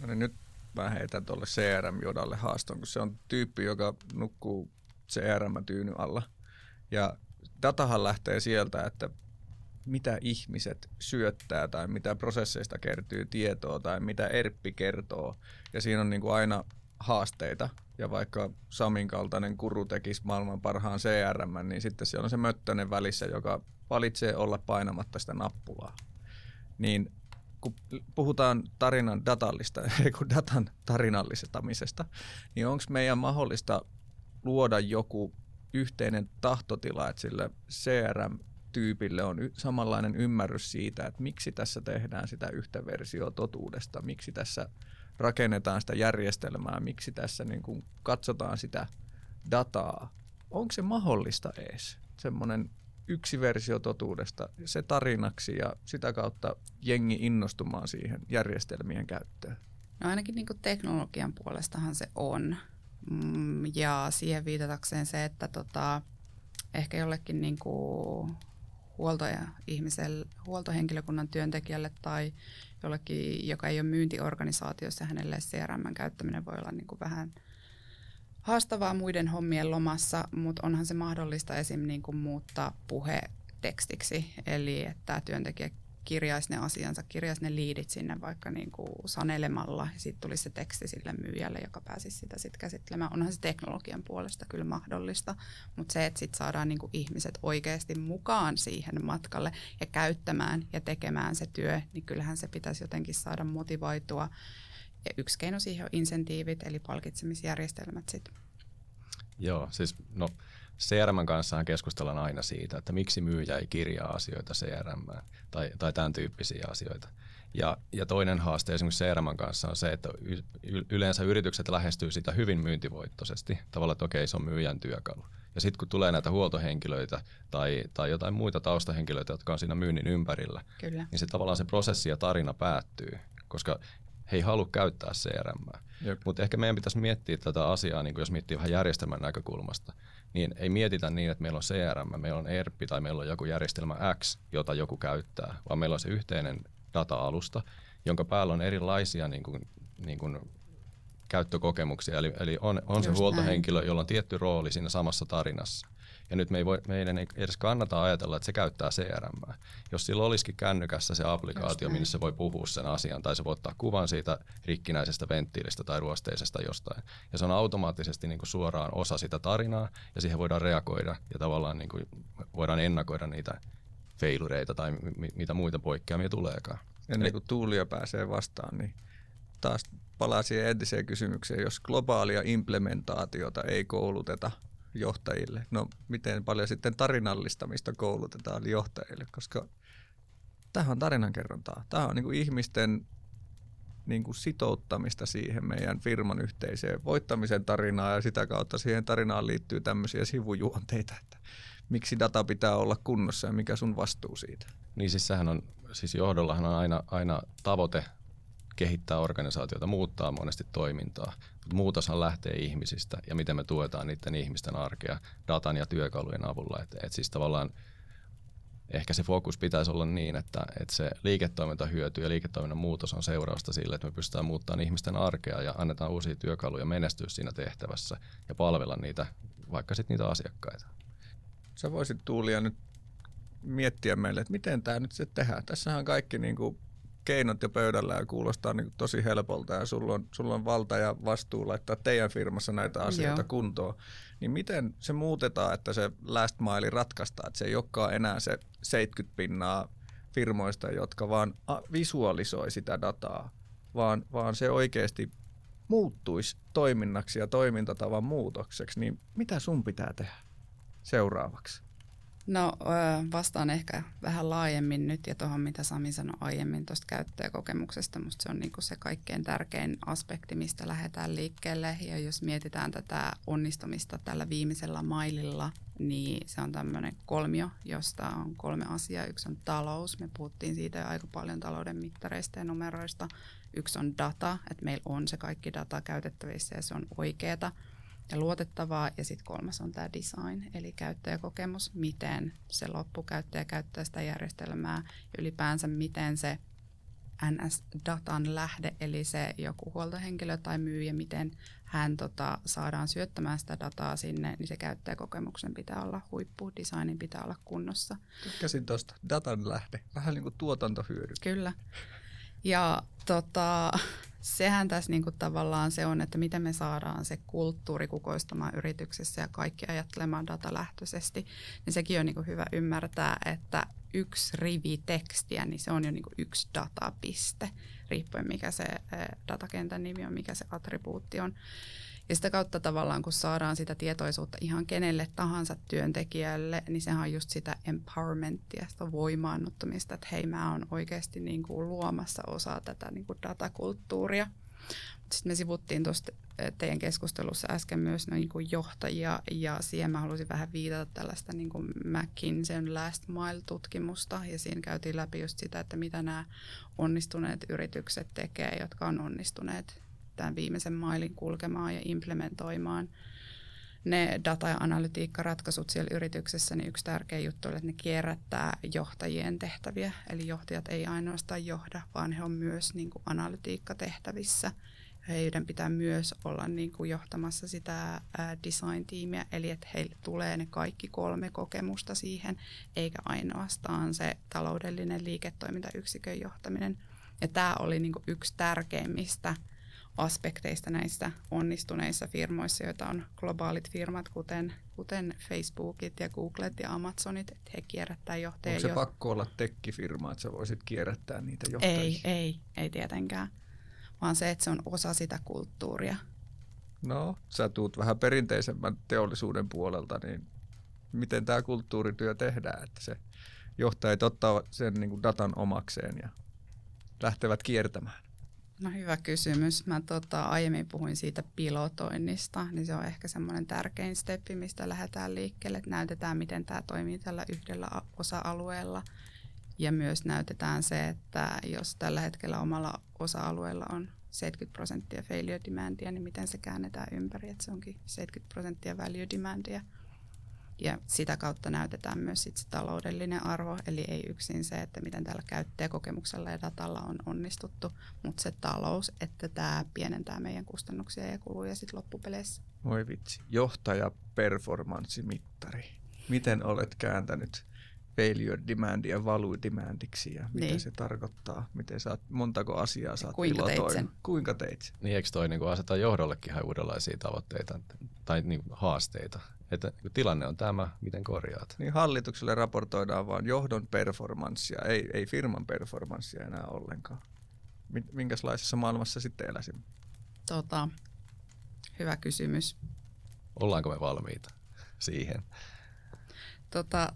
No niin, nyt mä heitän tuolle CRM-jodalle haaston, kun se on tyyppi, joka nukkuu CRM-tyynyn alla. Ja datahan lähtee sieltä, että mitä ihmiset syöttää tai mitä prosesseista kertyy tietoa tai mitä ERPI kertoo. Ja siinä on niin kuin aina haasteita. Ja vaikka Samin kaltainen guru tekisi maailman parhaan CRM, niin sitten siellä on se möttönen välissä, joka valitsee olla painamatta sitä nappulaa. Niin kun puhutaan datan tarinallistamisesta, niin onko meidän mahdollista luoda joku yhteinen tahtotila, että sille CRM-tyypille on samanlainen ymmärrys siitä, että miksi tässä tehdään sitä yhtä versiota totuudesta, miksi tässä rakennetaan sitä järjestelmää, miksi tässä niin kun katsotaan sitä dataa. Onko se mahdollista ees? Semmoinen yksi versio totuudesta, se tarinaksi ja sitä kautta jengi innostumaan siihen järjestelmien käyttöön. No ainakin niin kun teknologian puolestahan se on. Ja siihen viitatakseen se, että ehkä jollekin niin kuin huoltohenkilökunnan työntekijälle tai jollekin, joka ei ole myyntiorganisaatiossa, hänelle CRM:n käyttäminen voi olla niin kuin vähän haastavaa muiden hommien lomassa, mutta onhan se mahdollista esim. Niin kuin muuttaa puhe tekstiksi, eli että työntekijä kirjaisi ne asiansa, kirjaisi ne liidit sinne vaikka niin kuin sanelemalla. Sitten tulisi se teksti sille myyjälle, joka pääsisi sitä sitten käsittelemään. Onhan se teknologian puolesta kyllä mahdollista, mutta se, että sitten saadaan niin kuin ihmiset oikeasti mukaan siihen matkalle ja käyttämään ja tekemään se työ, niin kyllähän se pitäisi jotenkin saada motivoitua. Ja yksi keino siihen on insentiivit, eli palkitsemisjärjestelmät sitten. Joo, siis no CRM:n kanssahan keskustellaan aina siitä, että miksi myyjä ei kirjaa asioita CRM:ään tai tämän tyyppisiä asioita. Ja toinen haaste esimerkiksi CRM:n kanssa on se, että yleensä yritykset lähestyy sitä hyvin myyntivoittoisesti. Tavallaan, että okei, se on myyjän työkalu. Ja sitten kun tulee näitä huoltohenkilöitä tai jotain muita taustahenkilöitä, jotka on siinä myynnin ympärillä, kyllä, niin se tavallaan se prosessi ja tarina päättyy, koska he ei halua käyttää CRM:ää. Mutta ehkä meidän pitäisi miettiä tätä asiaa, niin jos miettii vähän järjestelmän näkökulmasta, niin ei mietitä niin, että meillä on CRM, meillä on ERP tai meillä on joku järjestelmä X, jota joku käyttää, vaan meillä on se yhteinen data-alusta, jonka päällä on erilaisia niin kuin käyttökokemuksia. Eli on se huoltohenkilö, jolla on tietty rooli siinä samassa tarinassa. Ja nyt meidän ei edes kannata ajatella, että se käyttää CRM:ää. Jos sillä olisikin kännykässä se applikaatio, minne se voi puhua sen asian, tai se voi ottaa kuvan siitä rikkinäisestä venttiilistä tai ruosteisesta jostain. Ja se on automaattisesti niin kuin suoraan osa sitä tarinaa, ja siihen voidaan reagoida, ja tavallaan niin kuin voidaan ennakoida niitä feilureita tai mitä muita poikkeamia tuleekaan. Ennen kuin Tuulia pääsee vastaan, niin taas palaa siihen entiseen kysymykseen, jos globaalia implementaatiota ei kouluteta johtajille. No miten paljon sitten tarinallistamista koulutetaan johtajille, koska tämähän on tarinankerrontaa. Tämähän on niin kuin ihmisten niin kuin sitouttamista siihen meidän firman yhteiseen voittamisen tarinaan ja sitä kautta siihen tarinaan liittyy tämmöisiä sivujuonteita, että miksi data pitää olla kunnossa ja mikä sun vastuu siitä. Niin siis sehän on, siis johdollahan on aina tavoite kehittää organisaatiota, muuttaa monesti toimintaa. Mutta muutoshan lähtee ihmisistä ja miten me tuetaan niiden ihmisten arkea datan ja työkalujen avulla. Et siis tavallaan ehkä se fokus pitäisi olla niin, että se liiketoimintahyöty ja liiketoiminnan muutos on seurausta sille, että me pystytään muuttamaan ihmisten arkea ja annetaan uusia työkaluja menestyä siinä tehtävässä ja palvella niitä, vaikka sitten niitä asiakkaita. Sä voisit, Tuulia, nyt miettiä meille, että miten tämä nyt se tehdään. Tässähän kaikki niinku keinot jo pöydällä ja kuulostaa niin tosi helpolta ja sulla on valta ja vastuu laittaa teidän firmassa näitä asioita kuntoon. Niin miten se muutetaan, että se last mile ratkaistaan, että se ei olekaan enää se 70% firmoista, jotka vaan visualisoi sitä dataa, vaan se oikeasti muuttuisi toiminnaksi ja toimintatavan muutokseksi, niin mitä sun pitää tehdä seuraavaksi? No vastaan ehkä vähän laajemmin nyt ja tuohon, mitä Sami sanoi aiemmin tuosta käyttäjäkokemuksesta. Musta se on niinku se kaikkein tärkein aspekti, mistä lähdetään liikkeelle. Ja jos mietitään tätä onnistumista tällä viimeisellä maililla, niin se on tämmöinen kolmio, josta on kolme asiaa. Yksi on talous. Me puhuttiin siitä jo aika paljon talouden mittareista ja numeroista. Yksi on data, että meillä on se kaikki data käytettävissä ja se on oikeata ja luotettavaa. Ja sitten kolmas on tämä design, eli käyttäjäkokemus, miten se loppukäyttäjä käyttää sitä järjestelmää ja ylipäänsä miten se NS-datan lähde, eli se joku huoltohenkilö tai myyjä, miten hän saadaan syöttämään sitä dataa sinne, niin se käyttäjäkokemuksen pitää olla huippu, designin pitää olla kunnossa. Tykkäsin tuosta, datan lähde, vähän niin kuin tuotantohyödy. Kyllä. Ja sehän tässä niinku tavallaan se on, että miten me saadaan se kulttuuri kukoistamaan yrityksessä ja kaikki ajattelemaan datalähtöisesti, niin sekin on niinku hyvä ymmärtää, että yksi rivi tekstiä, niin se on jo niinku yksi datapiste, riippuen mikä se datakentän nimi on, mikä se attribuutti on. Ja sitä kautta tavallaan, kun saadaan sitä tietoisuutta ihan kenelle tahansa työntekijälle, niin sehän on just sitä empowermenttia, sitä voimaannuttamista, että hei, mä oon oikeasti niin kuin luomassa osaa tätä niin kuin datakulttuuria. Sitten me sivuttiin tuosta teidän keskustelussa äsken myös niin kuin johtajia, ja siihen mä halusin vähän viitata tällaista niin kuin McKinseyn Last Mile-tutkimusta, ja siinä käytiin läpi just sitä, että mitä nämä onnistuneet yritykset tekee, jotka on onnistuneet tämän viimeisen mailin kulkemaan ja implementoimaan ne data- ja analytiikkaratkaisut siellä yrityksessä, niin yksi tärkeä juttu oli, että ne kierrättää johtajien tehtäviä. Eli johtajat ei ainoastaan johda, vaan he on myös niin kuin analytiikkatehtävissä. Heidän pitää myös olla niin kuin johtamassa sitä design-tiimiä, eli että heille tulee ne kaikki kolme kokemusta siihen, eikä ainoastaan se taloudellinen liiketoimintayksikön johtaminen. Ja tämä oli niin kuin yksi tärkeimmistä aspekteista näissä onnistuneissa firmoissa, joita on globaalit firmat, kuten Facebookit ja Googlet ja Amazonit, että he kierrättää johtajia. Onko se pakko olla tekkifirma, että sä voisit kierrättää niitä johtajia? Ei tietenkään, vaan se, että se on osa sitä kulttuuria. No, sä tuut vähän perinteisemmän teollisuuden puolelta, niin miten tämä kulttuurityö tehdään, että se johtajat ottaa sen niin kuin datan omakseen ja lähtevät kiertämään? No hyvä kysymys. Mä aiemmin puhuin siitä pilotoinnista, niin se on ehkä semmoinen tärkein steppi, mistä lähdetään liikkeelle, että näytetään, miten tämä toimii tällä yhdellä osa-alueella. Ja myös näytetään se, että jos tällä hetkellä omalla osa-alueella on 70% failure demandia, niin miten se käännetään ympäri, että se onkin 70% value demandia. Ja sitä kautta näytetään myös sit se taloudellinen arvo, eli ei yksin se, että miten tällä käyttäjäkokemuksella ja datalla on onnistuttu, mutta se talous, että tämä pienentää meidän kustannuksia ja kuluja sit loppupeleissä. Voi vitsi, johtajaperformanssimittari. Miten olet kääntänyt failure demandia value demandiksi ja mitä niin se tarkoittaa? Miten montako asiaa saat pilotoimaan? Kuinka teit sen? Niin eikö toi niinku aseta johdollekin ihan uudenlaisia tavoitteita tai niinku haasteita? Että tilanne on tämä, miten korjaat? Niin hallitukselle raportoidaan vaan johdon performanssia, ei firman performanssia enää ollenkaan. Minkälaisessa maailmassa sitten eläsimme? Hyvä kysymys. Ollaanko me valmiita siihen?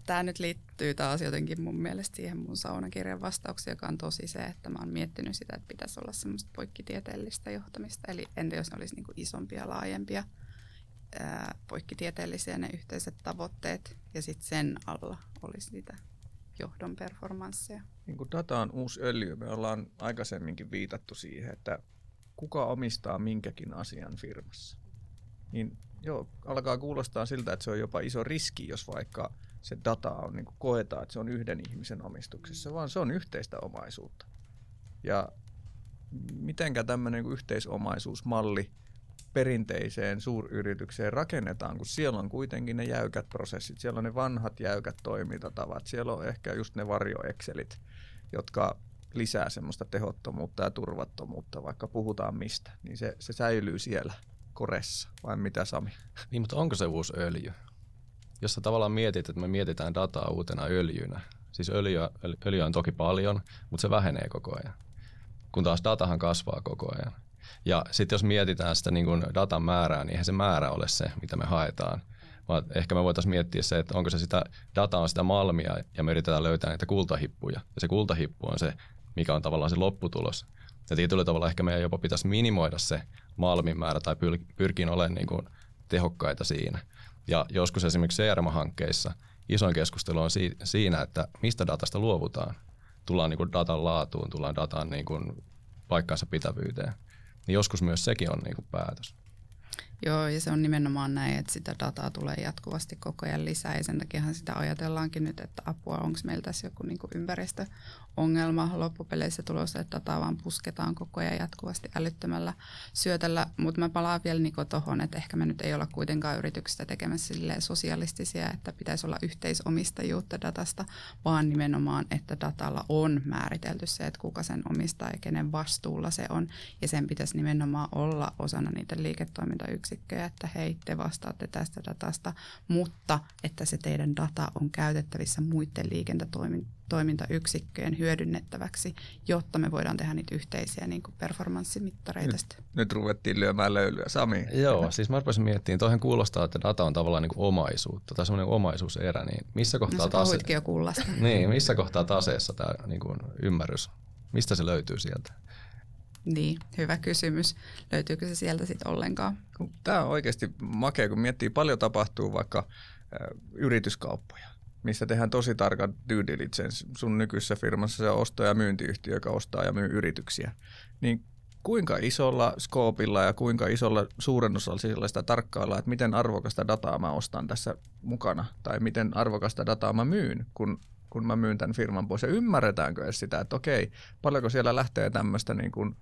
Tämä nyt liittyy taas jotenkin mun mielestä siihen mun saunakirjan vastaukseen, joka on tosi se, että mä oon miettinyt sitä, että pitäisi olla semmoista poikkitieteellistä johtamista. Eli entä jos ne olisi niin kuin isompia, laajempia, poikkitieteellisiä ne yhteiset tavoitteet, ja sitten sen alla olisi niitä johdon performansseja. Niin kun data on uusi öljy, me ollaan aikaisemminkin viitattu siihen, että kuka omistaa minkäkin asian firmassa. Niin joo, alkaa kuulostaa siltä, että se on jopa iso riski, jos vaikka se data on, niin kun koetaan, että se on yhden ihmisen omistuksessa, vaan se on yhteistä omaisuutta. Ja mitenkä tämmöinen yhteisomaisuusmalli perinteiseen suuryritykseen rakennetaan, kun siellä on kuitenkin ne jäykät prosessit, siellä on ne vanhat jäykät toimintatavat, siellä on ehkä just ne varjoexcelit, jotka lisää semmoista tehottomuutta ja turvattomuutta, vaikka puhutaan mistä, niin se säilyy siellä koressa, vai mitä Sami? Niin, mutta onko se uusi öljy? Jos sä tavallaan mietit, että me mietitään dataa uutena öljynä, Siis öljyä on toki paljon, mutta se vähenee koko ajan, kun taas datahan kasvaa koko ajan. Ja sitten jos mietitään sitä niin kuin datan määrää, niin eihän se määrä ole se, mitä me haetaan. Vaan ehkä me voitaisiin miettiä se, että onko se sitä dataa on sitä malmia ja me yritetään löytää niitä kultahippuja. Ja se kultahippu on se, mikä on tavallaan se lopputulos. Ja tietyllä tavalla ehkä meidän jopa pitäisi minimoida se malmin määrä tai pyrkiin olemaan niin kuin tehokkaita siinä. Ja joskus esimerkiksi CRM-hankkeissa isoin keskustelu on siinä, että mistä datasta luovutaan. Tullaan niin kuin datan laatuun, tullaan datan niin kuin paikkansa pitävyyteen. Niin joskus myös sekin on niin kuin päätös. Joo, ja se on nimenomaan näin, että sitä dataa tulee jatkuvasti koko ajan lisää, ja sen takiahan sitä ajatellaankin nyt, että apua, onko meillä tässä joku niin kuin ympäristöongelma loppupeleissä tulossa, että dataa vaan pusketaan koko ajan jatkuvasti älyttömällä syötellä. Mutta mä palaan vielä Niko tohon, että ehkä me nyt ei olla kuitenkaan yrityksistä tekemässä silleen sosialistisia, että pitäisi olla yhteisomistajuutta datasta, vaan nimenomaan, että datalla on määritelty se, että kuka sen omistaa ja kenen vastuulla se on, ja sen pitäisi nimenomaan olla osana niitä liiketoimintayksikköjä, että hei, te vastaatte tästä datasta, mutta että se teidän data on käytettävissä muiden liiketoimintayksikköjen hyödynnettäväksi, jotta me voidaan tehdä niitä yhteisiä niin kuin performanssimittareita. Nyt ruvettiin lyömään löylyä. Sami. Joo, siis mä rupesin miettimään, toihan kuulostaa, että data on tavallaan niin kuin omaisuutta tai semmoinen omaisuuserä, niin missä kohtaa taseessa tämä niin kuin ymmärrys, mistä se löytyy sieltä? Niin, hyvä kysymys. Löytyykö se sieltä sitten ollenkaan? Tämä on oikeasti makea, kun miettii, paljon tapahtuu vaikka yrityskauppoja, missä tehdään tosi tarkka due diligence. Sun nykyisessä firmassa se on osto- ja myyntiyhtiö, joka ostaa ja myy yrityksiä. Niin kuinka isolla skoopilla ja kuinka isolla suurennusosalla sitä tarkkaillaan, että miten arvokasta dataa mä ostan tässä mukana tai miten arvokasta dataa mä myyn, kun mä myyn tämän firman pois. Ja ymmärretäänkö edes sitä, että okei, paljonko siellä lähtee tämmöistä niin kuin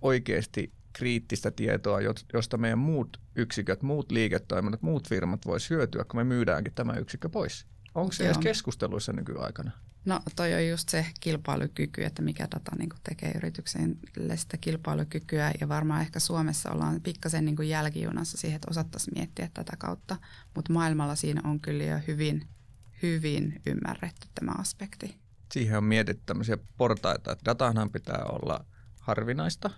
oikeasti kriittistä tietoa, josta meidän muut yksiköt, muut liiketoiminnat, muut firmat voisi hyötyä, kun me myydäänkin tämä yksikkö pois. Onko se edes keskusteluissa nykyaikana? No toi on just se kilpailukyky, että mikä data niin tekee yritykselle sitä kilpailukykyä, ja varmaan ehkä Suomessa ollaan pikkasen niin jälkijunassa siihen, että osattaisiin miettiä tätä kautta, mutta maailmalla siinä on kyllä jo hyvin ymmärretty tämä aspekti. Siihen on mietitty tämmöisiä portaita, että datahan pitää olla harvinaista,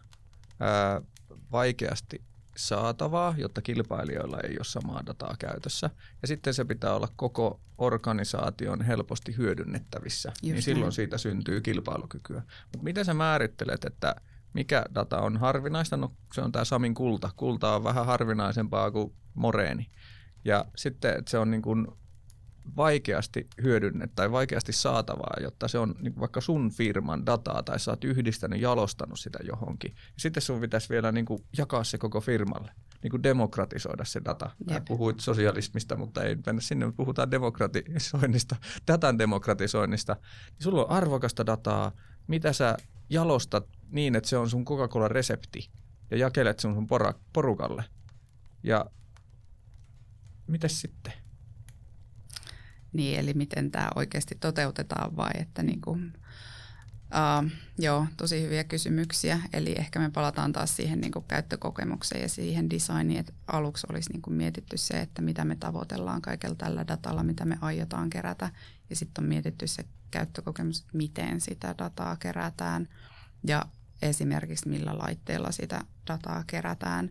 vaikeasti saatavaa, jotta kilpailijoilla ei ole samaa dataa käytössä. Ja sitten se pitää olla koko organisaation helposti hyödynnettävissä. Just niin näin. Silloin siitä syntyy kilpailukykyä. Mutta miten sä määrittelet, että mikä data on harvinaista? No se on tämä Samin kulta. Kulta on vähän harvinaisempaa kuin moreeni. Ja sitten että se on niin kuin vaikeasti hyödynnet tai vaikeasti saatavaa, jotta se on niin vaikka sun firman dataa tai sä oot yhdistänyt, jalostanut sitä johonkin. Ja sitten sun pitäisi vielä niin kuin jakaa se koko firmalle, niin kuin demokratisoida se data. Puhuit sosialismista, mutta ei mennä sinne, mutta puhutaan demokratisoinnista, datan demokratisoinnista. Sulla on arvokasta dataa, mitä sä jalostat niin, että se on sun Coca-Cola-resepti ja jakelet sun porukalle. Ja mitäs sitten? Niin, eli miten tämä oikeasti toteutetaan vai että niinku, tosi hyviä kysymyksiä. Eli ehkä me palataan taas siihen niinku käyttökokemukseen ja siihen designiin, että aluksi olisi niinku mietitty se, että mitä me tavoitellaan kaikella tällä datalla, mitä me aiotaan kerätä. Ja sitten on mietitty se käyttökokemus, että miten sitä dataa kerätään ja esimerkiksi millä laitteilla sitä dataa kerätään.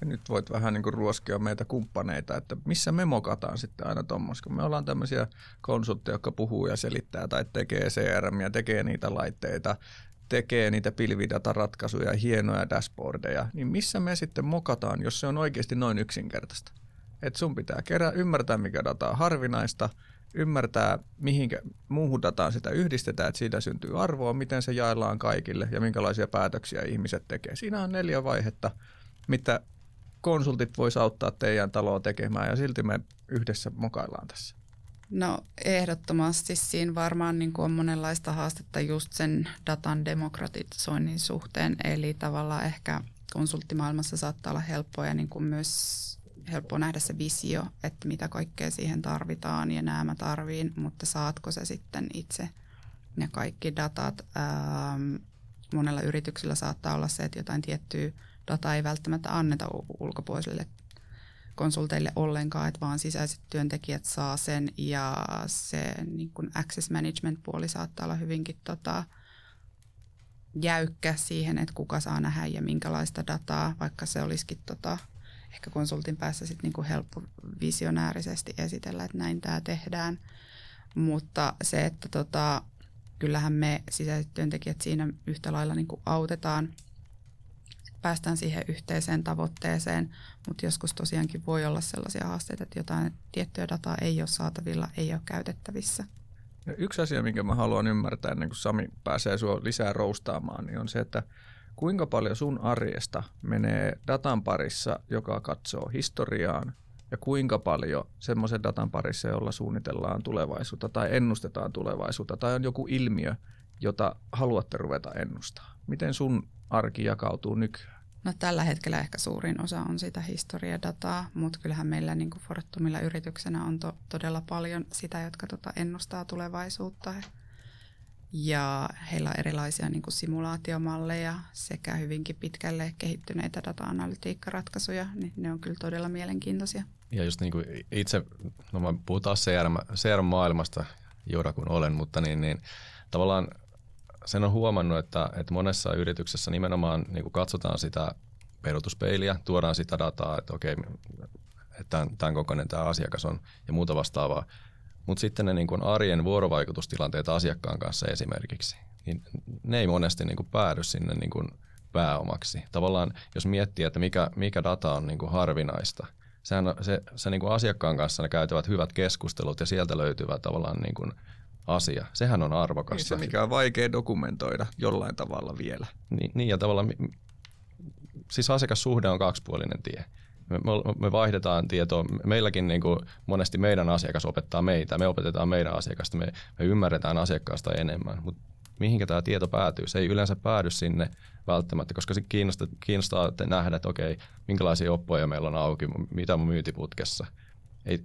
Ja nyt voit vähän niin kuin ruoskia meitä kumppaneita, että missä me mokataan sitten aina tuommoista, kun me ollaan tämmöisiä konsultteja, jotka puhuu ja selittää tai tekee CRMia, tekee niitä laitteita, tekee niitä pilvidataratkaisuja, hienoja dashboardeja, niin missä me sitten mokataan, jos se on oikeasti noin yksinkertaista? Että sun pitää ymmärtää, mikä data on harvinaista, ymmärtää, mihinkä muuhun dataan sitä yhdistetään, että siitä syntyy arvoa, miten se jaellaan kaikille ja minkälaisia päätöksiä ihmiset tekee. Siinä on 4 vaihetta, mitä konsultit vois auttaa teidän taloa tekemään ja silti me yhdessä mokaillaan tässä. No ehdottomasti siinä varmaan niin kuin on monenlaista haastetta just sen datan demokratisoinnin suhteen. Eli tavallaan ehkä konsulttimaailmassa saattaa olla helppoa ja niin kuin myös helppoa nähdä se visio, että mitä kaikkea siihen tarvitaan ja nämä tarviin, mutta saatko se sitten itse ne kaikki datat? Monella yrityksellä saattaa olla se, että jotain tiettyä dataa ei välttämättä anneta ulkopuolisille konsulteille ollenkaan, että vaan sisäiset työntekijät saa sen ja se niin kuin access management puoli saattaa olla hyvinkin jäykkä siihen, että kuka saa nähdä ja minkälaista dataa, vaikka se olisikin ehkä konsultin päässä sit niin kuin helppo visionäärisesti esitellä, että näin tämä tehdään, mutta se, että kyllähän me sisäiset työntekijät siinä yhtä lailla niin kuin autetaan, päästään siihen yhteiseen tavoitteeseen, mutta joskus tosiaankin voi olla sellaisia haasteita, että jotain tiettyä dataa ei ole saatavilla, ei ole käytettävissä. No yksi asia, minkä mä haluan ymmärtää, ennen kuin Sami pääsee sua lisää roustaamaan, niin on se, että kuinka paljon sun arjesta menee datan parissa, joka katsoo historiaan, ja kuinka paljon semmoisen datan parissa, jolla suunnitellaan tulevaisuutta tai ennustetaan tulevaisuutta, tai on joku ilmiö, jota haluatte ruveta ennustamaan. Miten sun arki jakautuu nykyään? No, tällä hetkellä ehkä suurin osa on sitä historiadataa, mutta kyllähän meillä niin kuin Fortumilla yrityksenä on todella paljon sitä, jotka ennustaa tulevaisuutta. Ja heillä on erilaisia niin kuin simulaatiomalleja sekä hyvinkin pitkälle kehittyneitä data-analytiikkaratkaisuja, niin ne on kyllä todella mielenkiintoisia. Ja just niin kuin itse, no mä puhun taas CRM-maailmasta juuri kun olen, mutta niin tavallaan sen on huomannut, että monessa yrityksessä nimenomaan niin kuin katsotaan sitä peruutuspeiliä, tuodaan sitä dataa, että okei, että tämän kokoinen tämä asiakas on ja muuta vastaavaa. Mutta sitten ne niin kuin arjen vuorovaikutustilanteet asiakkaan kanssa esimerkiksi, niin ne ei monesti niin kuin päädy sinne niin kuin pääomaksi. Tavallaan jos miettii, että mikä data on niin kuin harvinaista, se niin kuin asiakkaan kanssa ne käytävät hyvät keskustelut ja sieltä löytyvät tavallaan niin kuin asia. Sehän on arvokasta. Niin se, mikä on vaikea dokumentoida jollain tavalla vielä. Niin ja tavallaan, siis asiakassuhde on kaksipuolinen tie. Me vaihdetaan tietoa. Meilläkin niin kuin monesti meidän asiakas opettaa meitä, me opetetaan meidän asiakasta, me ymmärretään asiakkaasta enemmän. Mutta mihinkä tämä tieto päätyy? Se ei yleensä päädy sinne välttämättä, koska se kiinnostaa nähdä, että okei, minkälaisia oppoja meillä on auki, mitä on myyntiputkessa.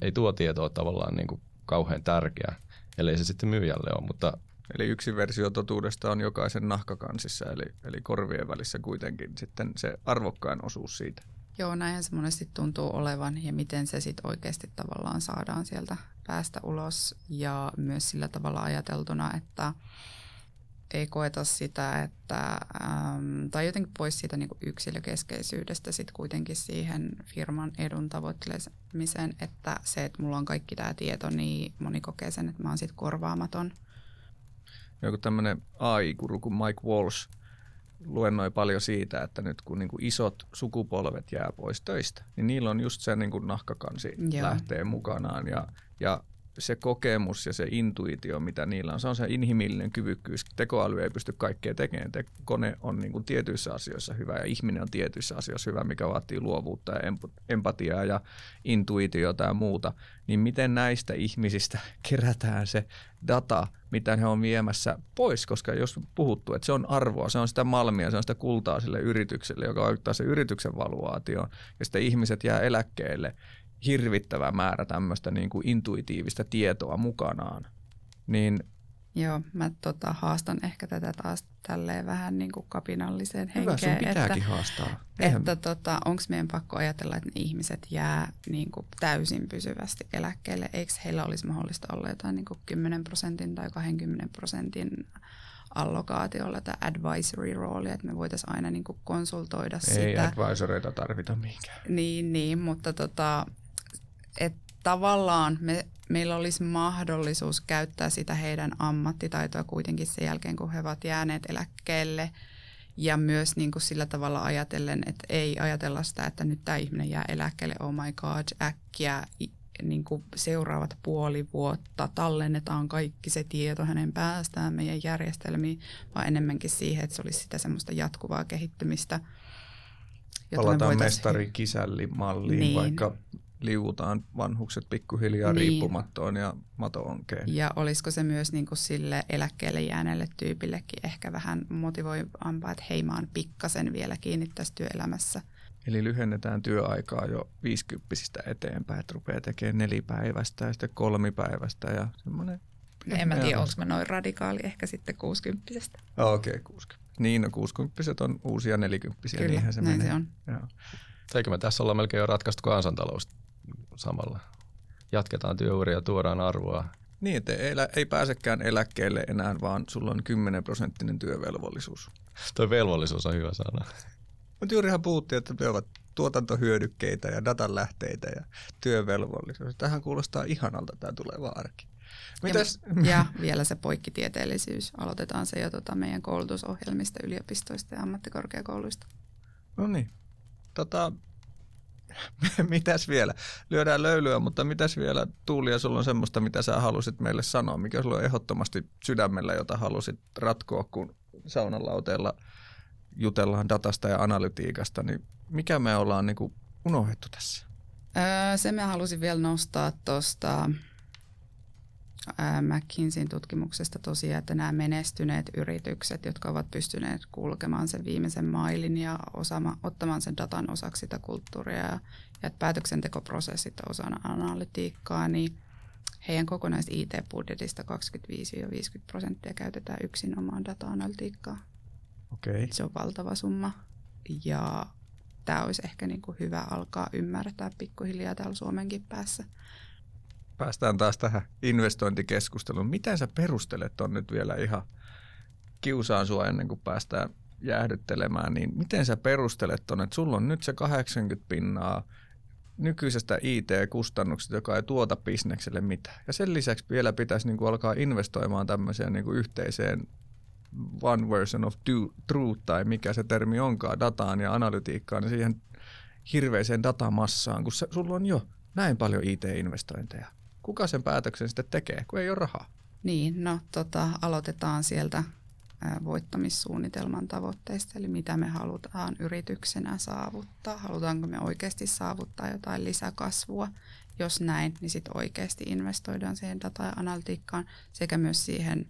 Ei tuo tietoa tavallaan niin kuin kauhean tärkeää, ellei se sitten myyjälle ole. Mutta eli yksi versio totuudesta on jokaisen nahkakansissa, eli korvien välissä kuitenkin sitten se arvokkain osuus siitä. Joo, näinhän se monesti tuntuu olevan ja miten se sitten oikeasti tavallaan saadaan sieltä päästä ulos ja myös sillä tavalla ajateltuna, että ei koeta sitä, että, tai jotenkin pois siitä niin kuin yksilökeskeisyydestä sitten kuitenkin siihen firman edun tavoittelemiseen, että se, että mulla on kaikki tämä tieto, niin moni kokee sen, että mä oon sitten korvaamaton. Joku tämmöinen AI-guru kuin Mike Walsh luennoi paljon siitä, että nyt kun niin kuin isot sukupolvet jää pois töistä, niin niillä on just se niin kuin nahkakansi lähtee mukanaan ja se kokemus ja se intuitio, mitä niillä on, se on se inhimillinen kyvykkyys. Tekoäly ei pysty kaikkea tekemään. Kone on niin kuin tietyissä asioissa hyvä ja ihminen on tietyissä asioissa hyvä, mikä vaatii luovuutta ja empatiaa ja intuitiota ja muuta. Niin miten näistä ihmisistä kerätään se data, mitä he on viemässä pois, koska jos puhuttu, että se on arvoa, se on sitä malmia, se on sitä kultaa sille yritykselle, joka vaikuttaa se yrityksen valuaatioon ja sitten ihmiset jää eläkkeelle. Hirvittävä määrä tämmöistä niin kuin intuitiivista tietoa mukanaan. Niin joo, mä haastan ehkä tätä taas tälleen vähän niin kuin kapinalliseen henkeen. Hyvä, sun pitääkin haastaa. Että onko meidän pakko ajatella, että ne ihmiset jää niin kuin täysin pysyvästi eläkkeelle? Eikö heillä olisi mahdollista olla jotain niin kuin 10% tai 20% allokaatiolla tai advisory rooli, että me voitaisiin aina niin kuin konsultoida sitä. Ei advisoreita tarvita mihinkään. Niin, mutta että tavallaan meillä olisi mahdollisuus käyttää sitä heidän ammattitaitoa kuitenkin sen jälkeen, kun he ovat jääneet eläkkeelle ja myös niin kuin sillä tavalla ajatellen, että ei ajatella sitä, että nyt tämä ihminen jää eläkkeelle, oh my god, äkkiä niin kuin seuraavat puoli vuotta tallennetaan kaikki se tieto hänen päästään meidän järjestelmiin, vaan enemmänkin siihen, että se olisi sitä semmoista jatkuvaa kehittymistä. Palataan mestari-kisällimalliin, niin. Vaikka liuutaan vanhukset pikkuhiljaa niin. Riippumattoon ja mato-onkeen. Ja olisiko se myös niin kuin sille eläkkeelle jääneelle tyypillekin ehkä vähän motivoivampaa, että hei, mä oon pikkasen vielä kiinni tässä työelämässä. Eli lyhennetään työaikaa jo 50 eteenpäin, että rupeaa tekemään 4 päivästä ja sitten 3 päivästä ja semmoinen. En mä tiedä, onko mä noin radikaali, ehkä sitten 60. Okei, 60. Niin, no 60 on uusia 40. Kyllä, niinhän se menee. Se on. Joo. Eikö me tässä ollaan melkein jo ratkaistu kansantalous samalla jatketaan työuria, tuodaan arvoa. Niin, että ei pääsekään eläkkeelle enää, vaan sulla on 10-prosenttinen työvelvollisuus. Tuo velvollisuus on hyvä sana. Mutta juurihan puhuttiin, että ne ovat tuotantohyödykkeitä ja datanlähteitä ja työvelvollisuus. Tähän kuulostaa ihanalta tämä tuleva arki. Mitäs? Ja vielä se poikkitieteellisyys. Aloitetaan se jo meidän koulutusohjelmista, yliopistoista ja ammattikorkeakouluista. No niin. Mitäs vielä? Lyödään löylyä, mutta mitäs vielä, Tuulia, sulla on semmoista, mitä sä halusit meille sanoa? Mikä sulla on ehdottomasti sydämellä, jota halusit ratkoa, kun saunalauteella jutellaan datasta ja analytiikasta, niin mikä me ollaan niinku unohdettu tässä? Se mä halusin vielä nostaa tuosta McKinseyn tutkimuksesta tosiaan, että nämä menestyneet yritykset, jotka ovat pystyneet kulkemaan sen viimeisen mailin ja ottamaan sen datan osaksi sitä kulttuuria ja päätöksentekoprosessit osana analytiikkaa, niin heidän kokonais IT-budjetista 25–50% käytetään yksinomaan data-analytiikkaa. Okay. Se on valtava summa ja tämä olisi ehkä niinku hyvä alkaa ymmärtää pikkuhiljaa täällä Suomenkin päässä. Päästään taas tähän investointikeskusteluun. Miten sä perustelet on nyt vielä ihan kiusaan sua ennen kuin päästään jäähdyttelemään, niin miten sä perustelet on, että sulla on nyt se 80% nykyisestä IT-kustannuksesta, joka ei tuota bisnekselle mitään. Ja sen lisäksi vielä pitäisi niin kuin alkaa investoimaan tämmöiseen niin kuin yhteiseen one version of truth tai mikä se termi onkaan, dataan ja analytiikkaan ja siihen hirveiseen datamassaan, kun sulla on jo näin paljon IT-investointeja. Kuka sen päätöksen sitten tekee, kun ei ole rahaa? Niin, no aloitetaan sieltä voittamissuunnitelman tavoitteista, eli mitä me halutaan yrityksenä saavuttaa. Halutaanko me oikeasti saavuttaa jotain lisäkasvua? Jos näin, niin sitten oikeasti investoidaan siihen data- ja analytiikkaan sekä myös siihen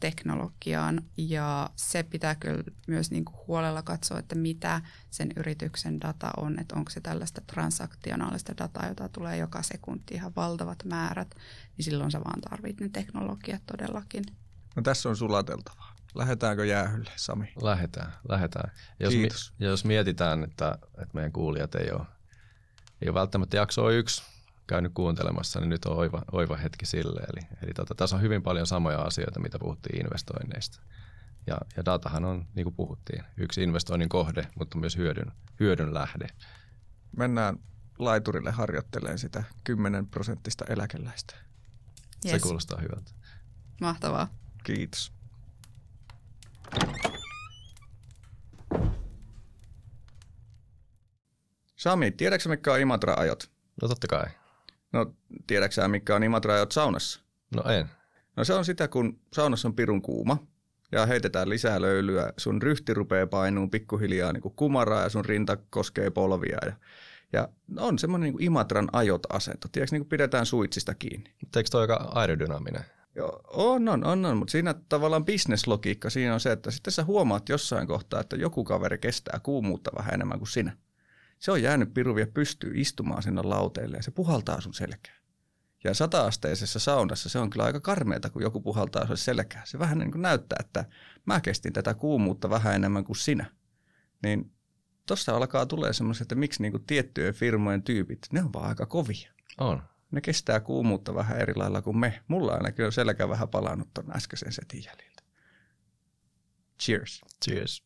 teknologiaan. Ja se pitää kyllä myös niinku huolella katsoa, että mitä sen yrityksen data on, että onko se tällaista transaktionaalista dataa, jota tulee joka sekunti ihan valtavat määrät, niin silloin sä vaan tarvit ne teknologiat todellakin. No tässä on sulateltavaa. Lähdetäänkö jäähylle, Sami? Lähdetään. Jos mietitään, että meidän kuulijat ei ole välttämättä jaksoa 1 käynyt kuuntelemassa, niin nyt on oiva hetki sille. Eli tässä on hyvin paljon samoja asioita, mitä puhuttiin investoinneista. Ja datahan on, niin kuin puhuttiin, yksi investoinnin kohde, mutta myös hyödyn lähde. Mennään laiturille harjoittelemaan sitä 10-prosenttista eläkeläistä. Yes. Se kuulostaa hyvältä. Mahtavaa. Kiitos. Sami, tiedätkö mikä on Imatra-ajot? No totta kai. No, tiedätkö sä, mikä on Imatra-ajot saunassa? No en. No se on sitä, kun saunassa on pirun kuuma ja heitetään lisää löylyä. Sun ryhti rupeaa painuun pikkuhiljaa niin kuin kumaraa ja sun rinta koskee polvia. Ja on semmoinen niin kuin Imatran ajot asento. Tiedätkö, niin kuin pidetään suitsista kiinni. Eikö toi aika aerodynaaminen? Joo, on, mutta siinä tavallaan bisneslogiikka siinä on se, että sitten sä huomaat jossain kohtaa, että joku kaveri kestää kuumuutta vähän enemmän kuin sinä. Se on jäänyt piruvia pystyy istumaan sinne lauteelle ja se puhaltaa sun selkää. Ja 100-asteisessa saunassa se on kyllä aika karmeata, kun joku puhaltaa sun selkää. Se vähän niin kuin näyttää, että mä kestin tätä kuumuutta vähän enemmän kuin sinä. Niin tossa alkaa tulee semmoiset, että miksi niin kuin tiettyjen firmojen tyypit, ne on vaan aika kovia. On. Ne kestää kuumuutta vähän eri lailla kuin me. Mulla ainakin on selkä vähän palannut ton äskeisen setin jäljiltä. Cheers. Cheers.